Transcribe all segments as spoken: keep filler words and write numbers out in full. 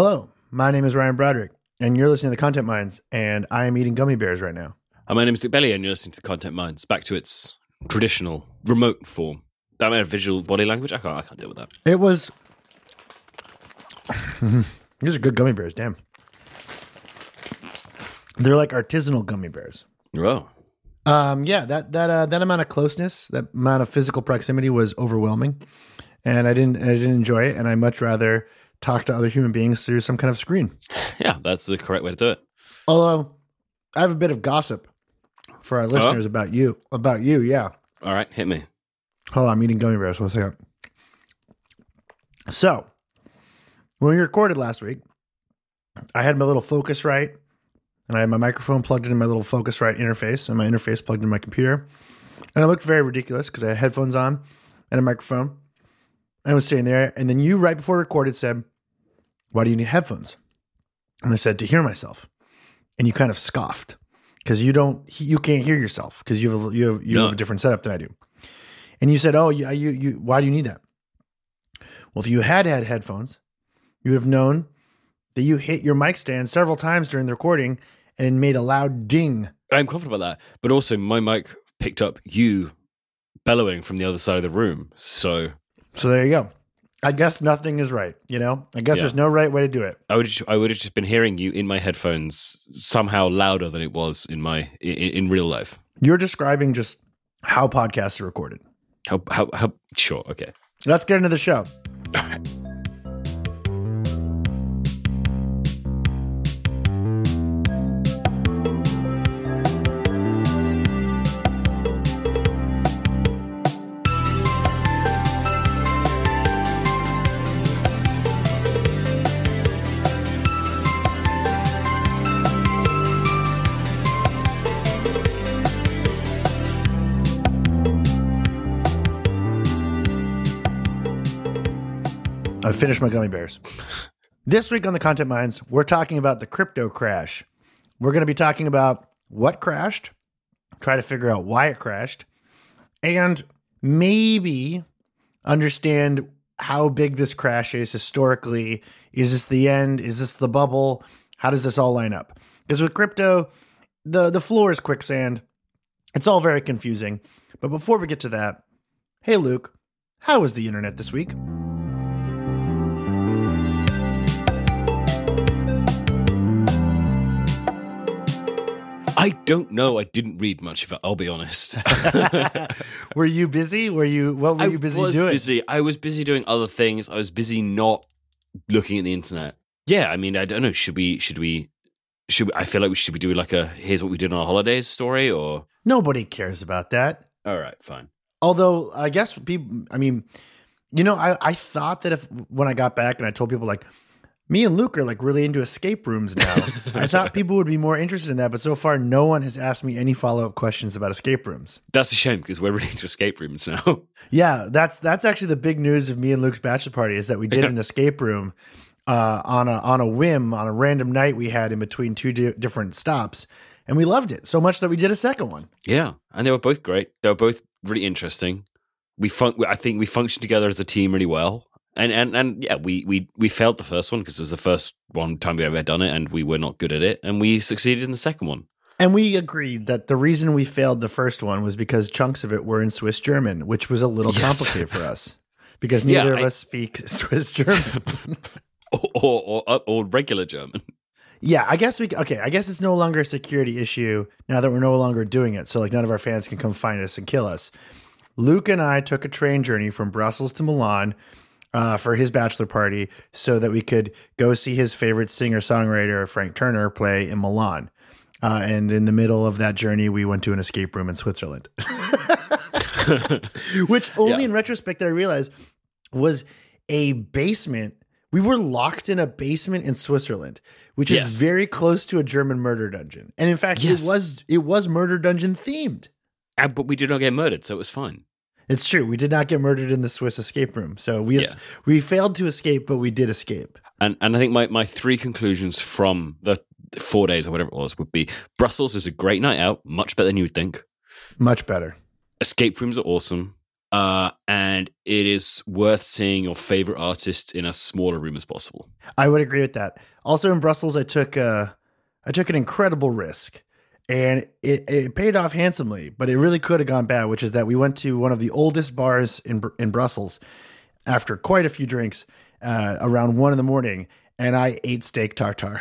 Hello, my name is Ryan Broderick, and you're listening to the Content Mines, and I am eating gummy bears right now. And my name is Dick Belly, and you're listening to the Content Mines, back to its traditional, remote form. That made a visual body language? I can't, I can't deal with that. It was... These are good gummy bears, damn. They're like artisanal gummy bears. Oh. Um, yeah, that that uh, that amount of closeness, that amount of physical proximity was overwhelming, and I didn't I didn't enjoy it, and I much rather talk to other human beings through some kind of screen. Yeah, that's the correct way to do it. Although, I have a bit of gossip for our listeners oh. about you. About you, yeah. All right, hit me. Hold on, I'm eating gummy bears. One second. So, when we recorded last week, I had my little Focusrite. And I had my microphone plugged in my little Focusrite interface, and my interface plugged in my computer. And I looked very ridiculous because I had headphones on and a microphone. I was sitting there, and then you, right before I recorded, said, "Why do you need headphones?" And I said, "To hear myself." And you kind of scoffed because you don't, you can't hear yourself because you have a, you have you no. have a different setup than I do. And you said, "Oh, you, you you why do you need that?" Well, if you had had headphones, you would have known that you hit your mic stand several times during the recording. And made a loud ding. I'm confident about that. But also, my mic picked up you bellowing from the other side of the room. So so there you go. I guess nothing is right, you know? I guess yeah. there's no right way to do it. I would just, I would have just been hearing you in my headphones somehow louder than it was in my in, in real life. You're describing just how podcasts are recorded. How, how, how Sure, okay. Let's get into the show. All right. I finished my gummy bears. This week on the Content Mines, we're talking about the crypto crash. We're going to be talking about what crashed, try to figure out why it crashed, and maybe understand how big this crash is historically. Is this the end? Is this the bubble? How does this all line up? Because with crypto, the, the floor is quicksand. It's all very confusing. But before we get to that, hey, Luke, how was the internet this week? I don't know. I didn't read much of it, I'll be honest. Were you busy? Were you what were I you busy was doing? Busy. I was busy doing other things. I was busy not looking at the internet. Yeah, I mean, I don't know. Should we should we should we, I feel like we should be doing like a here's what we did on our holidays story or nobody cares about that. All right, fine. Although I guess people I mean, you know, I, I thought that if when I got back and I told people like me and Luke are like really into escape rooms now. I thought people would be more interested in that, but so far no one has asked me any follow-up questions about escape rooms. That's a shame because we're really into escape rooms now. Yeah, that's that's actually the big news of me and Luke's bachelor party is that we did an escape room uh, on a on a whim, on a random night we had in between two di- different stops, and we loved it so much that we did a second one. Yeah, and they were both great. They were both really interesting. We fun- I think we functioned together as a team really well. And, and and yeah, we, we, we failed the first one because it was the first one time we ever had done it and we were not good at it. And we succeeded in the second one. And we agreed that the reason we failed the first one was because chunks of it were in Swiss German, which was a little yes. complicated for us because neither yeah, of I... us speak Swiss German. or, or, or, or regular German. Yeah, I guess we, okay, I guess it's no longer a security issue now that we're no longer doing it. So like none of our fans can come find us and kill us. Luke and I took a train journey from Brussels to Milan Uh, for his bachelor party so that we could go see his favorite singer-songwriter, Frank Turner, play in Milan. Uh, and in the middle of that journey, we went to an escape room in Switzerland. Which only yeah. in retrospect that I realized was a basement. We were locked in a basement in Switzerland, which yes. is very close to a German murder dungeon. And in fact, yes. it was it was murder dungeon themed. Uh, but we did not get murdered, so it was fine. It's true. We did not get murdered in the Swiss escape room. So we yeah. es- we failed to escape, but we did escape. And and I think my, my three conclusions from the four days or whatever it was would be Brussels is a great night out, much better than you would think. Much better. Escape rooms are awesome. Uh, and it is worth seeing your favorite artists in as small a room as possible. I would agree with that. Also in Brussels, I took uh, I took an incredible risk, and it, it paid off handsomely, but it really could have gone bad, which is that we went to one of the oldest bars in in Brussels after quite a few drinks uh, around one in the morning, and I ate steak tartare,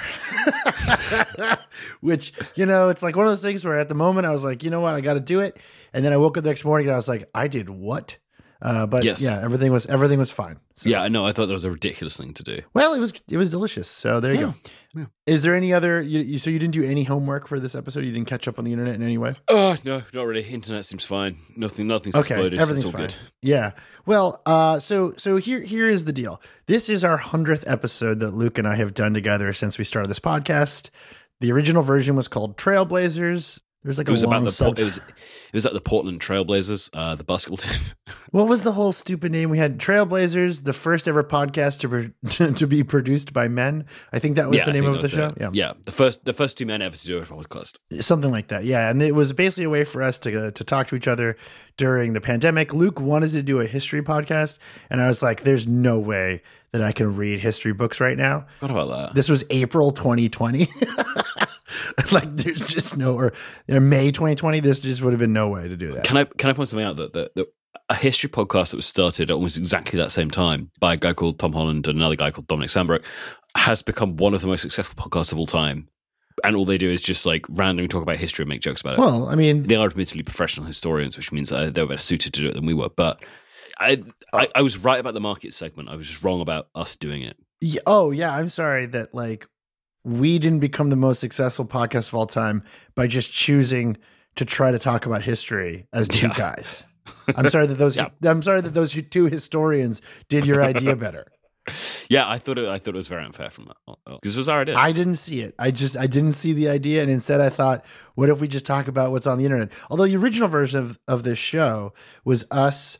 which, you know, it's like one of those things where at the moment I was like, you know what, I got to do it. And then I woke up the next morning and I was like, I did what? Uh, but yes. yeah, everything was, everything was fine. So. Yeah, I know. I thought that was a ridiculous thing to do. Well, it was, it was delicious. So there you yeah. go. Yeah. Is there any other, you, you, so you didn't do any homework for this episode? You didn't catch up on the internet in any way? Oh, uh, no, not really. Internet seems fine. Nothing, nothing's okay, exploded. Everything's all fine. Good. Yeah. Well, uh, so, so here, here is the deal. This is our hundredth episode that Luke and I have done together since we started this podcast. The original version was called Trailblazers. There's like it was a long about the sub- it was it was like the Portland Trailblazers, uh, the basketball team. What was the whole stupid name we had? Trailblazers, the first ever podcast to pro- to, to be produced by men. I think that was yeah, the name of the show. It. Yeah, yeah, the first the first two men ever to do a podcast, something like that. Yeah, and it was basically a way for us to uh, to talk to each other during the pandemic. Luke wanted to do a history podcast, and I was like, "There's no way that I can read history books right now." What about that? This was April twenty twenty. Like there's just no, or you know, May twenty twenty, this just would have been no way to do that. Can I can I point something out that, that, that a history podcast that was started at almost exactly that same time by a guy called Tom Holland and another guy called Dominic Sandbrook has become one of the most successful podcasts of all time. And all they do is just like randomly talk about history and make jokes about it. Well, I mean... They are admittedly professional historians, which means that they were better suited to do it than we were. But I, I, I was right about the market segment. I was just wrong about us doing it. Yeah, oh, yeah. I'm sorry that like... we didn't become the most successful podcast of all time by just choosing to try to talk about history as two yeah. guys. I'm sorry that those yeah. I'm sorry that those two historians did your idea better. Yeah, I thought it, I thought it was very unfair from that because it was our idea. I didn't see it. I just I didn't see the idea, and instead I thought, what if we just talk about what's on the internet? Although the original version of, of this show was us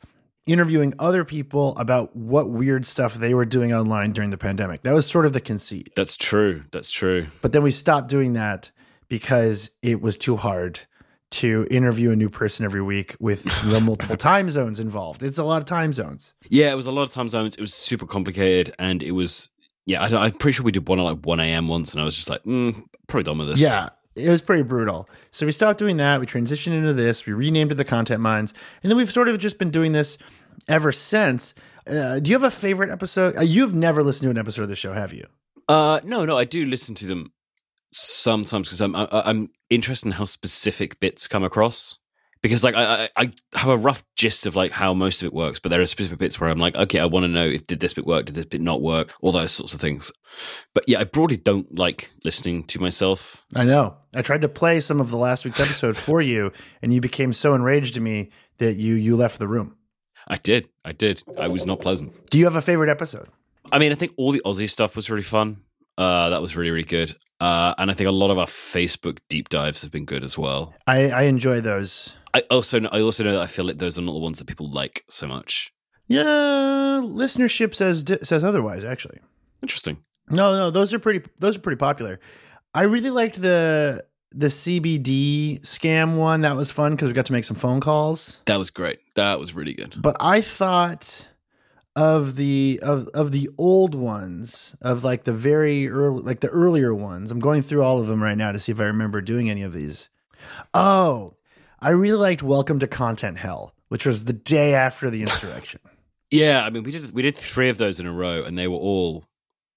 interviewing other people about what weird stuff they were doing online during the pandemic. That was sort of the conceit. That's true. That's true. But then we stopped doing that because it was too hard to interview a new person every week with the multiple time zones involved. It's a lot of time zones. Yeah, it was a lot of time zones. It was super complicated, and it was, yeah, I don't, I'm pretty sure we did one at like one a.m. once, and I was just like, mm, probably done with this. Yeah. It was pretty brutal. So we stopped doing that. We transitioned into this. We renamed it the Content Mines. And then we've sort of just been doing this ever since. Uh, do you have a favorite episode? Uh, you've never listened to an episode of the show, have you? Uh, no, no. I do listen to them sometimes because I'm, I, I'm interested in how specific bits come across. Because like I, I, I have a rough gist of like how most of it works, but there are specific bits where I'm like, okay, I want to know if did this bit work, did this bit not work, all those sorts of things. But yeah, I broadly don't like listening to myself. I know. I tried to play some of the last week's episode for you, and you became so enraged at me that you you left the room. I did. I did. I was not pleasant. Do you have a favorite episode? I mean, I think all the Aussie stuff was really fun. Uh, that was really, really good. Uh, and I think a lot of our Facebook deep dives have been good as well. I, I enjoy those. I also know, I also know that I feel like those are not the ones that people like so much. Yeah, listenership says says otherwise. Actually, interesting. No, no, those are pretty. Those are pretty popular. I really liked the the C B D scam one. That was fun because we got to make some phone calls. That was great. That was really good. But I thought of the of of the old ones, of like the very early, like the earlier ones. I'm going through all of them right now to see if I remember doing any of these. Oh. I really liked Welcome to Content Hell, which was the day after the insurrection. Yeah, I mean, we did we did three of those in a row, and they were all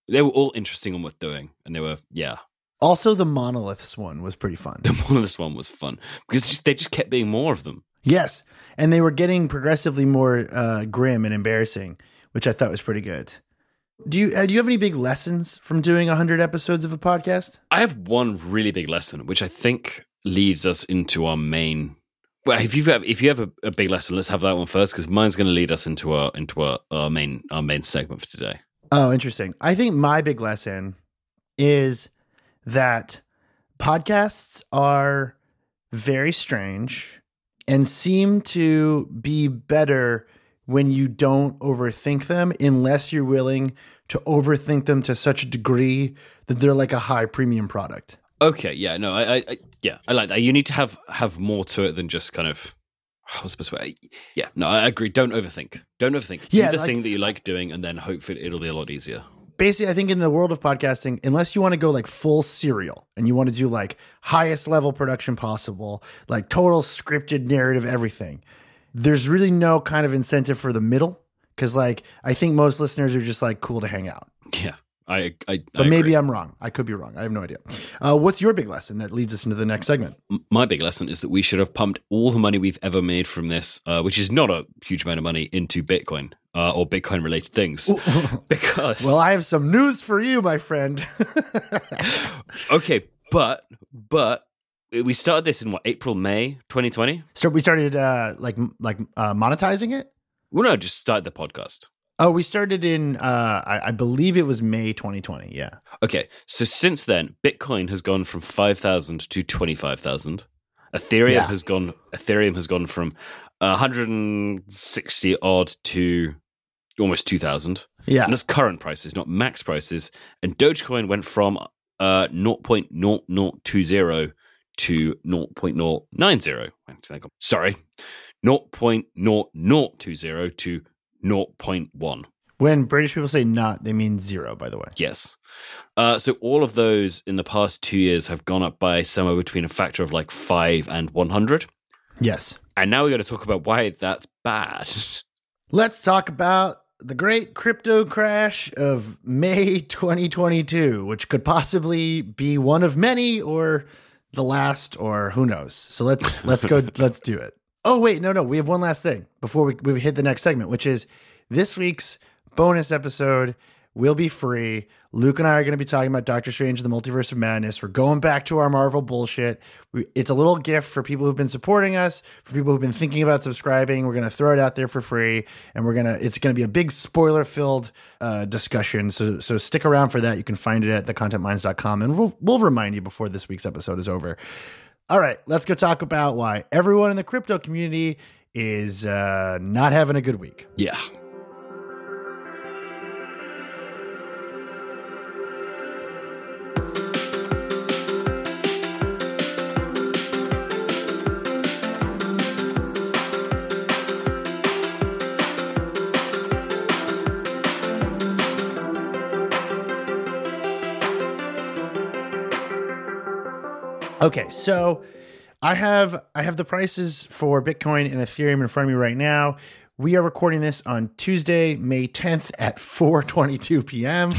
they were all interesting and worth doing, and they were yeah. Also, the monoliths one was pretty fun. The monoliths one was fun because just, they just kept being more of them. Yes, and they were getting progressively more uh, grim and embarrassing, which I thought was pretty good. Do you uh, do you have any big lessons from doing a hundred episodes of a podcast? I have one really big lesson, which I think leads us into our main. Well, if you have if you have a, a big lesson, let's have that one first because mine's going to lead us into our into our, our main our main segment for today. Oh, interesting. I think my big lesson is that podcasts are very strange and seem to be better when you don't overthink them, unless you're willing to overthink them to such a degree that they're like a high premium product. Okay, yeah, no, I, I, I yeah, I like that. You need to have, have more to it than just kind of I was supposed to, yeah, no, I agree. Don't overthink. Don't overthink. Yeah, do the like, thing that you like doing, and then hopefully it'll be a lot easier. Basically, I think in the world of podcasting, unless you want to go like full serial and you want to do like highest level production possible, like total scripted narrative, everything, there's really no kind of incentive for the middle. Because like, I think most listeners are just like cool to hang out. Yeah. I, I, but I maybe agree. I'm wrong. I could be wrong. I have no idea. Uh, what's your big lesson that leads us into the next segment? My big lesson is that we should have pumped all the money we've ever made from this, uh, which is not a huge amount of money, into Bitcoin uh, or Bitcoin-related things. Because well, I have some news for you, my friend. Okay, but but we started this in what, April, May, twenty twenty. So we started uh, like like uh, monetizing it. Well, no, just started the podcast. Oh, we started in, uh, I, I believe it was May twenty twenty, yeah. Okay, so since then, Bitcoin has gone from five thousand to twenty-five thousand. Ethereum yeah. has gone Ethereum has gone from one hundred sixty odd to almost two thousand. Yeah. And that's current prices, not max prices. And Dogecoin went from uh, zero point zero zero two zero to zero point zero nine zero. Sorry, zero point zero zero two zero to zero point one. When British people say not, they mean zero, by the way. Yes. Uh, so all of those in the past two years have gone up by somewhere between a factor of like five and one hundred. Yes. And now we're going to talk about why that's bad. Let's talk about the great crypto crash of May twenty twenty-two, which could possibly be one of many or the last, or who knows. So let's let's go. Let's do it. Oh, wait, no, no. We have one last thing before we, we hit the next segment, which is this week's bonus episode will be free. Luke and I are going to be talking about Doctor Strange and the Multiverse of Madness. We're going back to our Marvel bullshit. We, it's a little gift for people who've been supporting us, for people who've been thinking about subscribing. We're going to throw it out there for free, and we're going to it's going to be a big spoiler-filled uh, discussion. So so stick around for that. You can find it at the content mines dot com, and we'll we'll remind you before this week's episode is over. All right, let's go talk about why everyone in the crypto community is uh, not having a good week. Yeah. Okay, so I have I have the prices for Bitcoin and Ethereum in front of me right now. We are recording this on Tuesday, May tenth at four twenty-two p.m.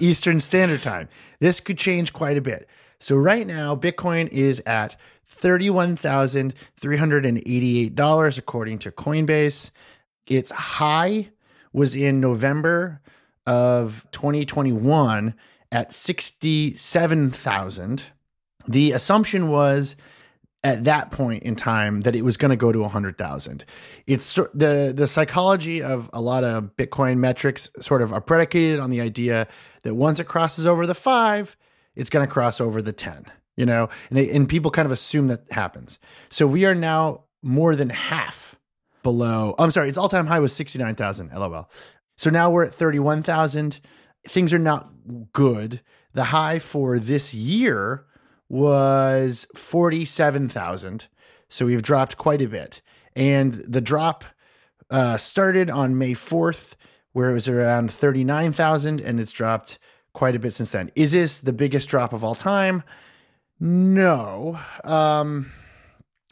Eastern Standard Time. This could change quite a bit. So right now, Bitcoin is at thirty-one thousand three hundred eighty-eight dollars according to Coinbase. Its high was in November of twenty twenty-one at sixty-seven thousand dollars. The assumption was at that point in time that it was going to go to one hundred thousand. It's the the psychology of a lot of Bitcoin metrics sort of are predicated on the idea that once it crosses over the five, it's going to cross over the ten, you know, and, it, and people kind of assume that happens. So we are now more than half below. I'm sorry, its all-time high was sixty-nine thousand, LOL. So now we're at thirty-one thousand. Things are not good. The high for this year was forty-seven thousand. So we've dropped quite a bit. And the drop uh, started on May fourth, where it was around thirty-nine thousand, and it's dropped quite a bit since then. Is this the biggest drop of all time? No. Um,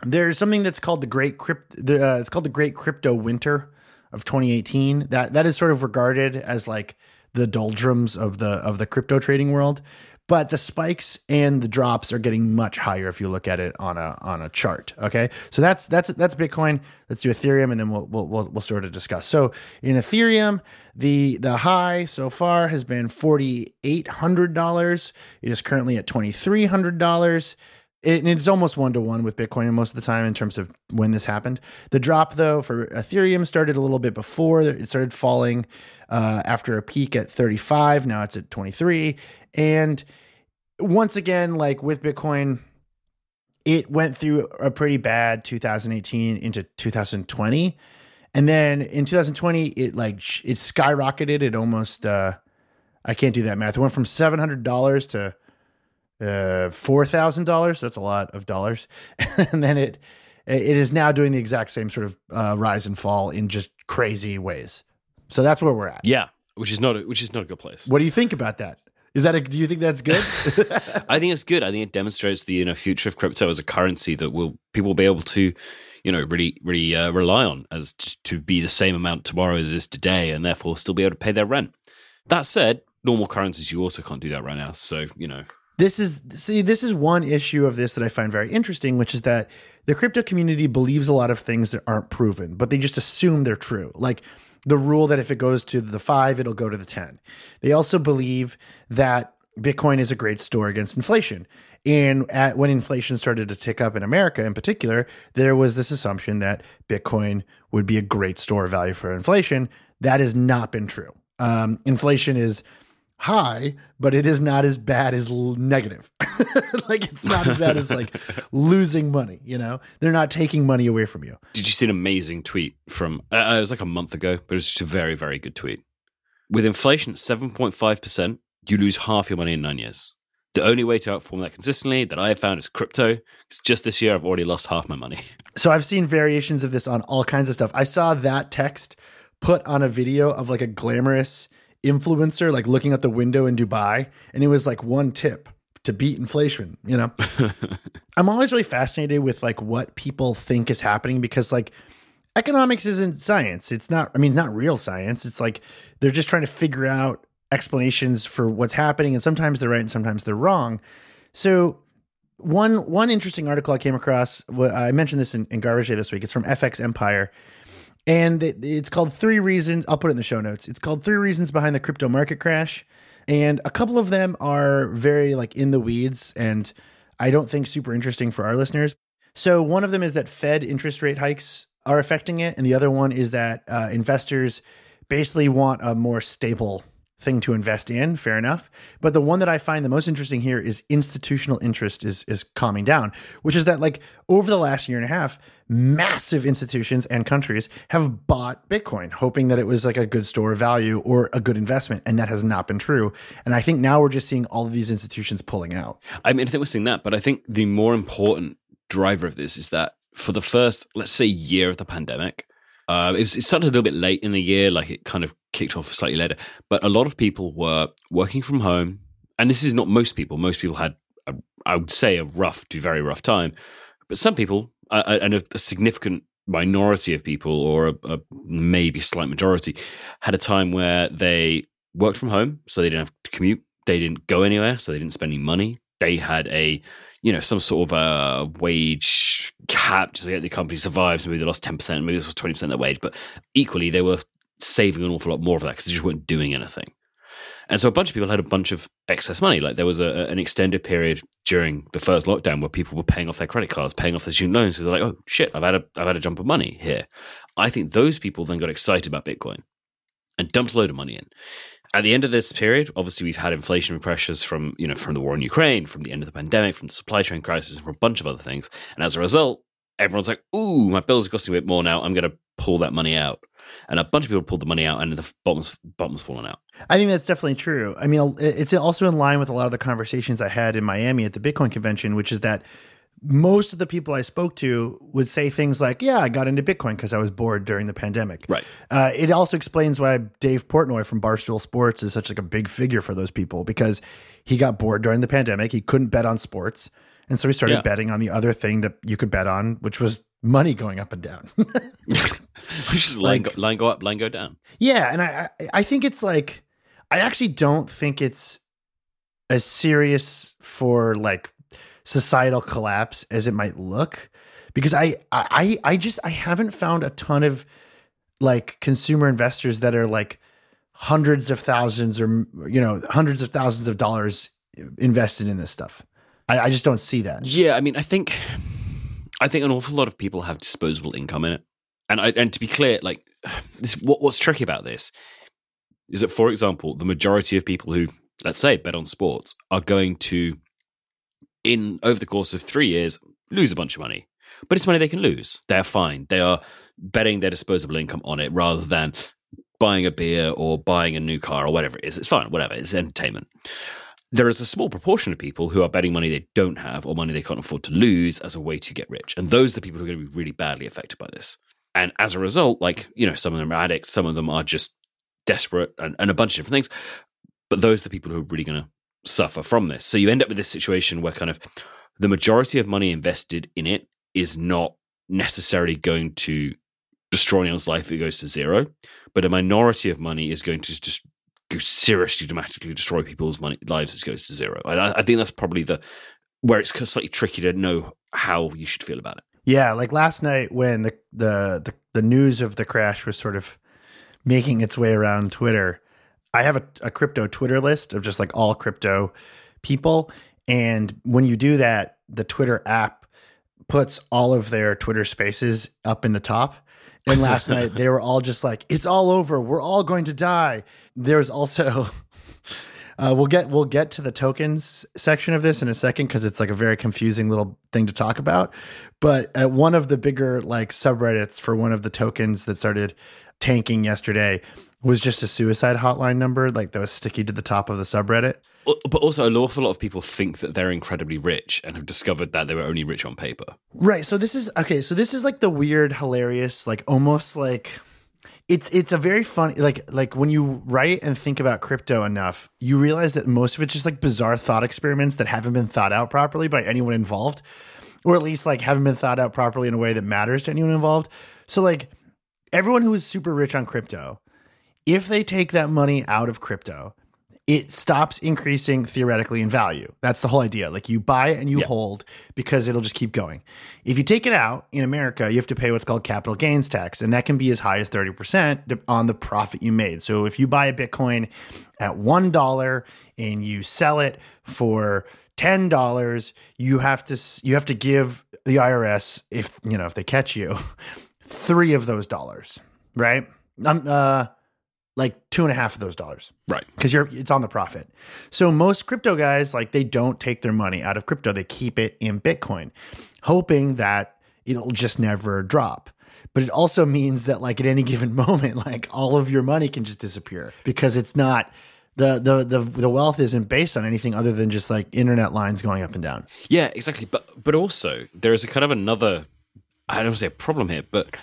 there's something that's called the Great Crypt- the, uh, it's called the Great Crypto Winter of twenty eighteen. That that is sort of regarded as like the doldrums of the of the crypto trading world. But the spikes and the drops are getting much higher if you look at it on a on a chart. Okay, so that's that's that's Bitcoin. Let's do Ethereum, and then we'll we'll we'll, we'll sort of discuss. So in Ethereum, the the high so far has been forty-eight hundred dollars. It is currently at twenty-three hundred dollars. It, and it's almost one-to-one with Bitcoin most of the time in terms of when this happened. The drop, though, for Ethereum started a little bit before. It started falling uh, after a peak at thirty-five. Now it's at twenty-three. And once again, like with Bitcoin, it went through a pretty bad two thousand eighteen into two thousand twenty. And then in two thousand twenty, it like it skyrocketed. It almost, uh, I can't do that math. It went from seven hundred dollars to Uh, four thousand dollars. So that's a lot of dollars. And then it, it is now doing the exact same sort of uh, rise and fall in just crazy ways. So that's where we're at. Yeah, which is not a, which is not a good place. What do you think about that? Is that a, do you think that's good? I think it's good. I think it demonstrates the you know future of crypto as a currency that will people will be able to you know really really uh, rely on as t- to be the same amount tomorrow as it is today, and therefore still be able to pay their rent. That said, normal currencies you also can't do that right now. So you know. This is see, this is one issue of this that I find very interesting, which is that the crypto community believes a lot of things that aren't proven, but they just assume they're true. Like the rule that if it goes to the five, it'll go to the ten. They also believe that Bitcoin is a great store against inflation. And at, when inflation started to tick up in America in particular, there was this assumption that Bitcoin would be a great store of value for inflation. That has not been true. Um, inflation is high, but it is not as bad as negative. Like it's not as bad as like losing money, you know? They're not taking money away from you. Did you see an amazing tweet from, uh, it was like a month ago, but it was just a very, very good tweet. With inflation at seven point five percent, you lose half your money in nine years. The only way to outperform that consistently that I have found is crypto. It's just this year, I've already lost half my money. So I've seen variations of this on all kinds of stuff. I saw that text put on a video of like a glamorous influencer like looking out the window in Dubai, and it was like one tip to beat inflation, you know. I'm always really fascinated with like what people think is happening, because like economics isn't science. It's not, I mean, not real science. It's like they're just trying to figure out explanations for what's happening, and sometimes they're right and sometimes they're wrong. So one one interesting article I came across, I mentioned this in, in Garbage Day this week. It's from F X Empire. And it's called Three Reasons. I'll put it in the show notes. It's called Three Reasons Behind the Crypto Market Crash. And a couple of them are very like in the weeds and I don't think super interesting for our listeners. So one of them is that Fed interest rate hikes are affecting it. And the other one is that uh, investors basically want a more stable thing to invest in. Fair enough. But the one that I find the most interesting here is institutional interest is is calming down, which is that like over the last year and a half, massive institutions and countries have bought Bitcoin, hoping that it was like a good store of value or a good investment. And that has not been true. And I think now we're just seeing all of these institutions pulling out. I mean, I think we're seeing that, but I think the more important driver of this is that for the first, let's say, year of the pandemic, Uh, it, was, it started a little bit late in the year, like it kind of kicked off slightly later. But a lot of people were working from home. And this is not most people. Most people had, a, I would say, a rough to very rough time. But some people, uh, and a, a significant minority of people, or a, a maybe slight majority, had a time where they worked from home, so they didn't have to commute. They didn't go anywhere, so they didn't spend any money. They had a... you know, some sort of a wage cap just to get the company survives. Maybe they lost ten percent, maybe this was twenty percent of their wage. But equally, they were saving an awful lot more of that because they just weren't doing anything. And so a bunch of people had a bunch of excess money. Like there was a, an extended period during the first lockdown where people were paying off their credit cards, paying off their student loans. So they're like, oh, shit, I've had a, I've had a jump of money here. I think those people then got excited about Bitcoin and dumped a load of money in. At the end of this period, obviously, we've had inflationary pressures from, you know, from the war in Ukraine, from the end of the pandemic, from the supply chain crisis, and from a bunch of other things. And as a result, everyone's like, ooh, my bills are costing a bit more now. I'm going to pull that money out. And a bunch of people pulled the money out and the bottom's, bottom's fallen out. I think that's definitely true. I mean, it's also in line with a lot of the conversations I had in Miami at the Bitcoin convention, which is that most of the people I spoke to would say things like, yeah, I got into Bitcoin because I was bored during the pandemic. Right. Uh, it also explains why Dave Portnoy from Barstool Sports is such like a big figure for those people, because he got bored during the pandemic. He couldn't bet on sports. And so he started yeah. betting on the other thing that you could bet on, which was money going up and down. Which is line, like, go, line go up, line go down. Yeah. And I, I think it's like, I actually don't think it's as serious for like societal collapse as it might look, because I, I, I just, I haven't found a ton of like consumer investors that are like hundreds of thousands or, you know, hundreds of thousands of dollars invested in this stuff. I, I just don't see that. Yeah. I mean, I think, I think an awful lot of people have disposable income in it. And I, and to be clear, like this, what, what's tricky about this is that, for example, the majority of people who, let's say, bet on sports are going to, in over the course of three years, lose a bunch of money. But it's money they can lose. They're fine. They are betting their disposable income on it rather than buying a beer or buying a new car or whatever it is. It's fine, whatever. It's entertainment. there is a small proportion of people who are betting money they don't have or money they can't afford to lose as a way to get rich. And those are the people who are going to be really badly affected by this. And as a result, like, you know, some of them are addicts, some of them are just desperate and, and a bunch of different things. But those are the people who are really going to suffer from this. So you end up with this situation where kind of the majority of money invested in it is not necessarily going to destroy anyone's life if it goes to zero, but a minority of money is going to just go seriously, dramatically destroy people's money, lives as it goes to zero. And I, I think that's probably the where it's slightly tricky to know how you should feel about it. Yeah, like last night when the the the, the news of the crash was sort of making its way around Twitter, I have a, a crypto Twitter list of just like all crypto people. And when you do that, the Twitter app puts all of their Twitter spaces up in the top. And last night they were all just like, it's all over. We're all going to die. There's also, uh, we'll get, we'll get to the tokens section of this in a second, 'cause it's like a very confusing little thing to talk about. But at one of the bigger like subreddits for one of the tokens that started tanking yesterday was just a suicide hotline number, like that was sticky to the top of the subreddit. But also an awful lot of people think that they're incredibly rich and have discovered that they were only rich on paper. Right. So this is, okay, so this is like the weird, hilarious, like almost like, it's it's a very funny, like like when you write and think about crypto enough, you realize that most of it's just like bizarre thought experiments that haven't been thought out properly by anyone involved, or at least like haven't been thought out properly in a way that matters to anyone involved. So like everyone who is super rich on crypto, if they take that money out of crypto, it stops increasing theoretically in value. That's the whole idea. Like you buy it and you yep. hold because it'll just keep going. If you take it out in America, you have to pay what's called capital gains tax, and that can be as high as thirty percent on the profit you made. So if you buy a Bitcoin at one dollar and you sell it for ten dollars, you have to you have to give the I R S, if you know if they catch you, three of those dollars, right? Um, uh. Like two and a half of those dollars. Right. Because you're it's on the profit. So most crypto guys, like they don't take their money out of crypto. They keep it in Bitcoin, hoping that it'll just never drop. But it also means that like at any given moment, like all of your money can just disappear because it's not the the the, the wealth isn't based on anything other than just like internet lines going up and down. Yeah, exactly. But but also there is a kind of another, I don't want to say a problem here, but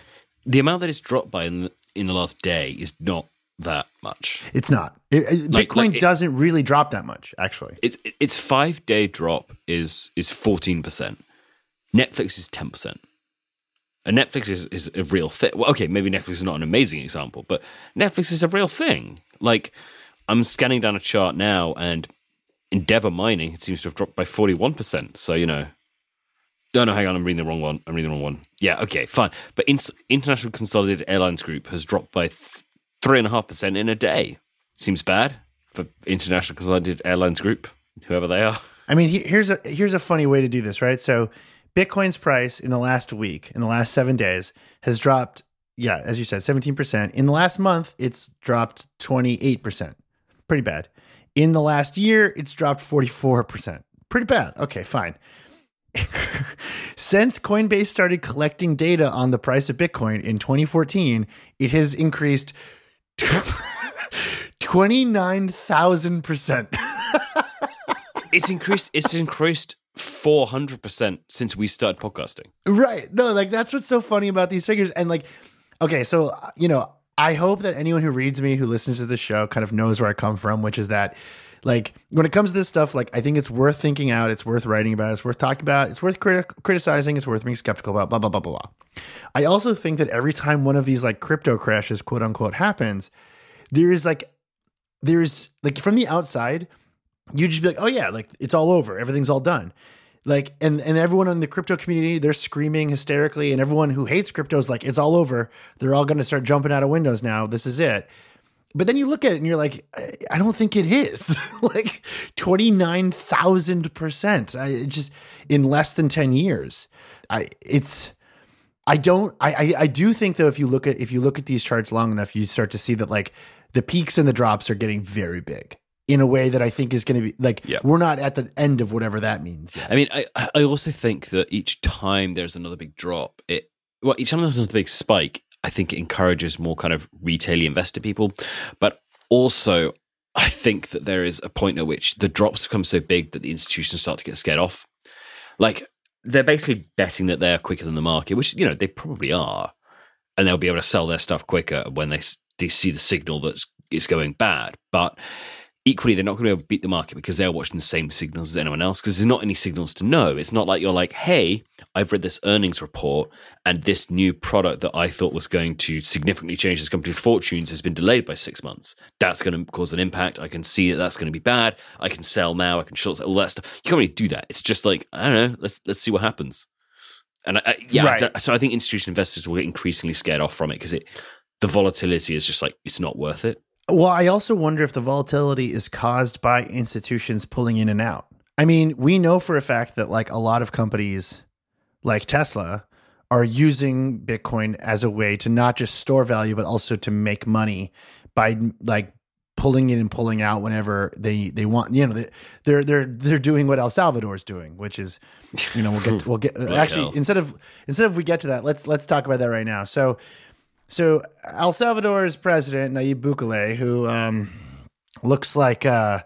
the amount that it's dropped by in the, in the last day is not that much. It's not. It, like, Bitcoin like it, doesn't really drop that much, actually. It, it, its five-day drop is is fourteen percent. Netflix is ten percent. And Netflix is, is a real thing. Well, okay, maybe Netflix is not an amazing example, but Netflix is a real thing. Like, I'm scanning down a chart now, and Endeavor Mining, it seems to have dropped by forty-one percent. So, you know... No, no, hang on, I'm reading the wrong one. I'm reading the wrong one. Yeah, okay, fine. But in, International Consolidated Airlines Group has dropped by... Th- Three and a half percent in a day seems bad for International Consolidated Airlines Group, whoever they are. I mean, here's a here's a funny way to do this, right? So, Bitcoin's price in the last week, in the last seven days, has dropped. Yeah, as you said, seventeen percent. In the last month, it's dropped twenty eight percent. Pretty bad. In the last year, it's dropped forty four percent. Pretty bad. Okay, fine. Since Coinbase started collecting data on the price of Bitcoin in twenty fourteen, it has increased twenty-nine thousand percent. It's increased it's increased four hundred percent since we started podcasting. Right. No, like that's what's so funny about these figures. And like, okay, so, you know, I hope that anyone who reads me, who listens to the show kind of knows where I come from, which is that like when it comes to this stuff, like I think it's worth thinking out. It's worth writing about. It's worth talking about. It's worth criti- criticizing. It's worth being skeptical about, blah, blah, blah, blah, blah. I also think that every time one of these like crypto crashes, quote unquote, happens, there is like, there's like from the outside, you just be like, oh yeah, like it's all over. Everything's all done. Like, and, and everyone in the crypto community, they're screaming hysterically. And everyone who hates crypto is like, it's all over. They're all going to start jumping out of windows now. This is it. But then you look at it and you're like, I don't think it is. Like twenty-nine thousand percent. I it just in less than ten years. I it's I don't I, I I do think though if you look at if you look at these charts long enough, you start to see that like the peaks and the drops are getting very big in a way that I think is going to be like yeah. We're not at the end of whatever that means yet. I mean, I I also think that each time there's another big drop, it well each time there's another big spike, I think it encourages more kind of retail investor people, but also I think that there is a point at which the drops become so big that the institutions start to get scared off. Like, they're basically betting that they're quicker than the market, which, you know, they probably are. And they'll be able to sell their stuff quicker when they, they see the signal that it's going bad. But equally, they're not going to be able to beat the market because they're watching the same signals as anyone else, because there's not any signals to know. It's not like you're like, hey, I've read this earnings report and this new product that I thought was going to significantly change this company's fortunes has been delayed by six months. That's going to cause an impact. I can see that that's going to be bad. I can sell now. I can short sell, all that stuff. You can't really do that. It's just like, I don't know, let's let's see what happens. And I, I, yeah, right. I, so I think institutional investors will get increasingly scared off from it because it, the volatility is just like, it's not worth it. Well, I also wonder if the volatility is caused by institutions pulling in and out. I mean, we know for a fact that like a lot of companies like Tesla are using Bitcoin as a way to not just store value, but also to make money by like pulling in and pulling out whenever they, they want. You know, they're they're they're doing what El Salvador is doing, which is, you know, we'll get to, we'll get actually hell. instead of instead of we get to that, let's let's talk about that right now. So. So El Salvador's president, Nayib Bukele, who um, looks like uh,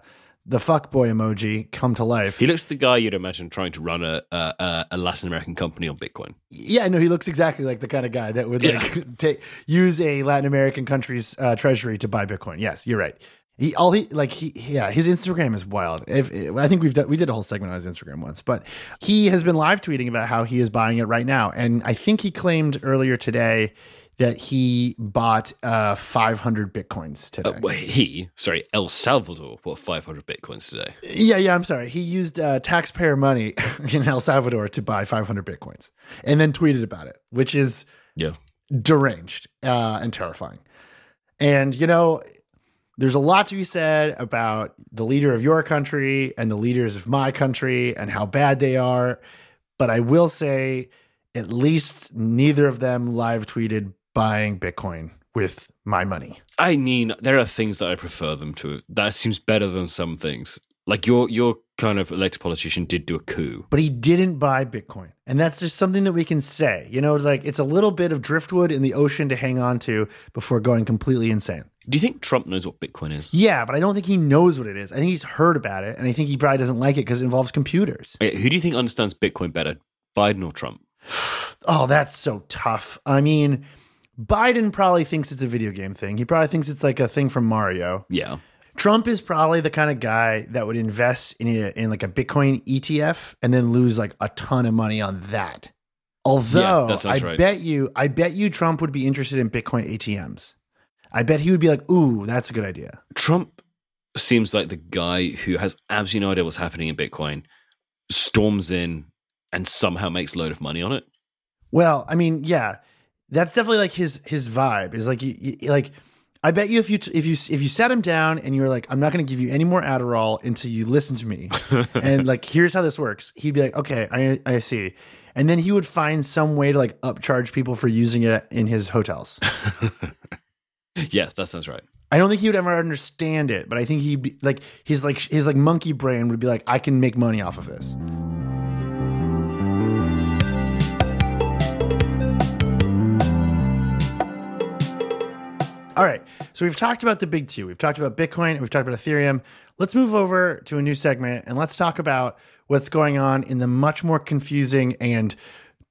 the fuckboy emoji come to life. He looks the guy you'd imagine trying to run a, a, a Latin American company on Bitcoin. Yeah, no, he looks exactly like the kind of guy that would like yeah. take, use a Latin American country's uh, treasury to buy Bitcoin. Yes, you're right. He all he like he yeah his Instagram is wild. If, I think we've done, we did a whole segment on his Instagram once, but he has been live tweeting about how he is buying it right now, and I think he claimed earlier today that he bought uh, five hundred Bitcoins today. Uh, well, he, sorry, El Salvador bought five hundred Bitcoins today. Yeah, yeah, I'm sorry. He used uh, taxpayer money in El Salvador to buy five hundred Bitcoins and then tweeted about it, which is yeah. deranged uh, and terrifying. And, you know, there's a lot to be said about the leader of your country and the leaders of my country and how bad they are. But I will say at least neither of them live tweeted buying Bitcoin with my money. I mean, there are things that I prefer them to. That seems better than some things. Like your your kind of elected politician did do a coup. But he didn't buy Bitcoin. And that's just something that we can say. You know, like it's a little bit of driftwood in the ocean to hang on to before going completely insane. Do you think Trump knows what Bitcoin is? Yeah, but I don't think he knows what it is. I think he's heard about it. And I think he probably doesn't like it because it involves computers. Okay, who do you think understands Bitcoin better, Biden or Trump? Oh, that's so tough. I mean, Biden probably thinks it's a video game thing. He probably thinks it's like a thing from Mario. Yeah. Trump is probably the kind of guy that would invest in a, in like a Bitcoin E T F and then lose like a ton of money on that. Although yeah, that sounds I right. bet you, I bet you Trump would be interested in Bitcoin A T Ms. I bet he would be like, ooh, that's a good idea. Trump seems like the guy who has absolutely no idea what's happening in Bitcoin, storms in and somehow makes a load of money on it. Well, I mean, yeah. That's definitely like his his vibe is like you, you, like I bet you if you t- if you if you sat him down and you were like, I'm not going to give you any more Adderall until you listen to me and like here's how this works, he'd be like, okay, I I see, and then he would find some way to like upcharge people for using it in his hotels. Yeah, that sounds right. I don't think he would ever understand it, but I think he'd be like his like his like monkey brain would be like, I can make money off of this. All right, so we've talked about the big two. We've talked about Bitcoin, and we've talked about Ethereum. Let's move over to a new segment, and let's talk about what's going on in the much more confusing and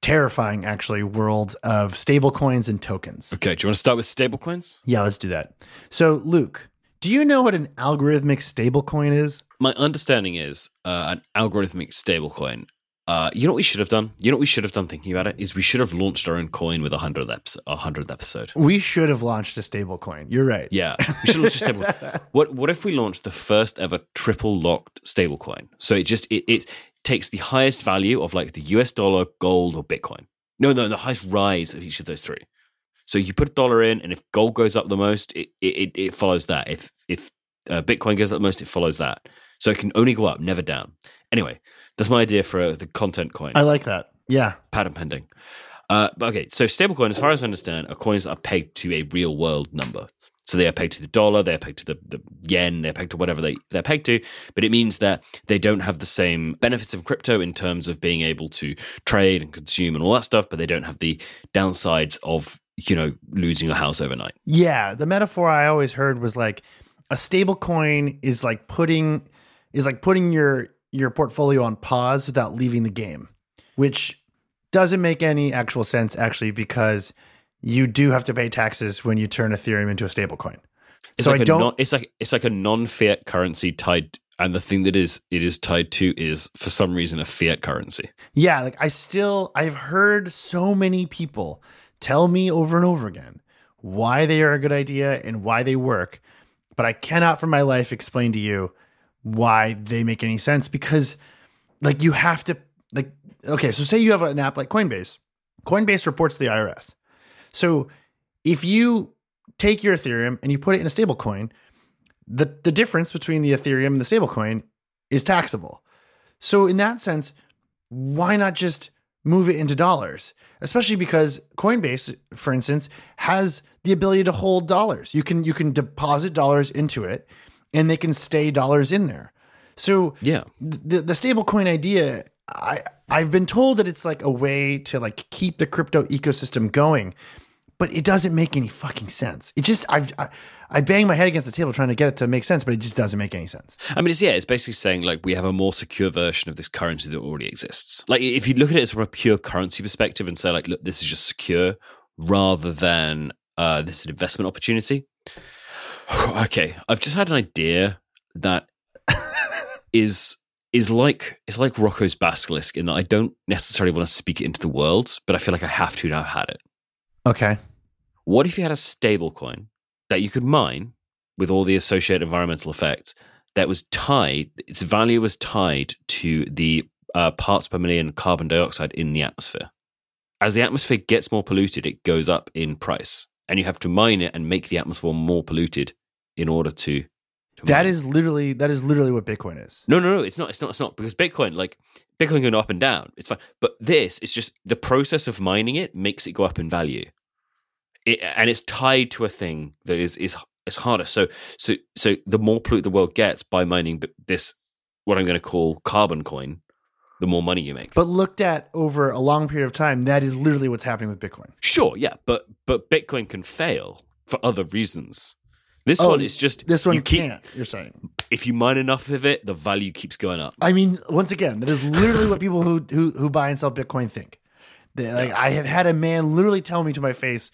terrifying, actually, world of stablecoins and tokens. Okay, do you want to start with stablecoins? Yeah, let's do that. So, Luke, do you know what an algorithmic stablecoin is? My understanding is uh, an algorithmic stablecoin. Uh, you know what we should have done? You know what we should have done thinking about it is we should have launched our own coin with a hundredth episode. A hundredth episode. We should have launched a stable coin. You're right. Yeah, we should launch a stable coin. What, what if we launched the first ever triple locked stable coin? So it just it, it takes the highest value of like the U S dollar, gold, or Bitcoin. No, no, the highest rise of each of those three. So you put a dollar in, and if gold goes up the most, it it, it follows that. If if uh, Bitcoin goes up the most, it follows that. So it can only go up, never down. Anyway, that's my idea for uh, the content coin. I like that. Yeah. Patent pending. Uh, but okay, so stablecoin, as far as I understand, are coins that are pegged to a real world number. So they are pegged to the dollar, they are pegged to the, the yen, they're pegged to whatever they, they're pegged to. But it means that they don't have the same benefits of crypto in terms of being able to trade and consume and all that stuff, but they don't have the downsides of, you know, losing your house overnight. Yeah. The metaphor I always heard was like, a stable coin is like putting is like putting your your portfolio on pause without leaving the game, which doesn't make any actual sense actually, because you do have to pay taxes when you turn Ethereum into a stable coin. It's so like I don't. Non, it's like it's like a non-fiat currency tied, and the thing that is it is tied to is for some reason a fiat currency. Yeah, like I still I've heard so many people tell me over and over again why they are a good idea and why they work, but I cannot for my life explain to you why they make any sense, because like you have to like okay, so say you have an app like Coinbase. Coinbase reports to the I R S. So if you take your Ethereum and you put it in a stable coin, the, the difference between the Ethereum and the stable coin is taxable. So in that sense, why not just move it into dollars? Especially because Coinbase, for instance, has the ability to hold dollars. You can you can deposit dollars into it and they can stay dollars in there. So yeah, the, the stable coin idea, I I've been told that it's like a way to like keep the crypto ecosystem going, but it doesn't make any fucking sense. It just, I've, I, I bang my head against the table trying to get it to make sense, but it just doesn't make any sense. I mean, it's, yeah, it's basically saying like we have a more secure version of this currency that already exists. Like if you look at it from a pure currency perspective and say like, look, this is just secure rather than uh, this is an investment opportunity. Okay. I've just had an idea that is... is like it's like Rocco's Basilisk in that I don't necessarily want to speak it into the world, but I feel like I have to now I've had it. Okay. What if you had a stable coin that you could mine with all the associated environmental effects that was tied, its value was tied to the uh, parts per million carbon dioxide in the atmosphere. As the atmosphere gets more polluted, it goes up in price, and you have to mine it and make the atmosphere more polluted in order to... That is literally that is literally what Bitcoin is. No, no, no, it's not. It's not. It's not because Bitcoin, like Bitcoin, going up and down. It's fine, but this is just the process of mining it makes it go up in value, it, and it's tied to a thing that is is is harder. So so so the more polluted the world gets by mining this, what I'm going to call carbon coin, the more money you make. But looked at over a long period of time, that is literally what's happening with Bitcoin. Sure, yeah, but but Bitcoin can fail for other reasons. This oh, one is just... This one you keep, can't, you're saying. If you mine enough of it, the value keeps going up. I mean, once again, that is literally what people who, who who buy and sell Bitcoin think. They, like, yeah. I have had a man literally tell me to my face,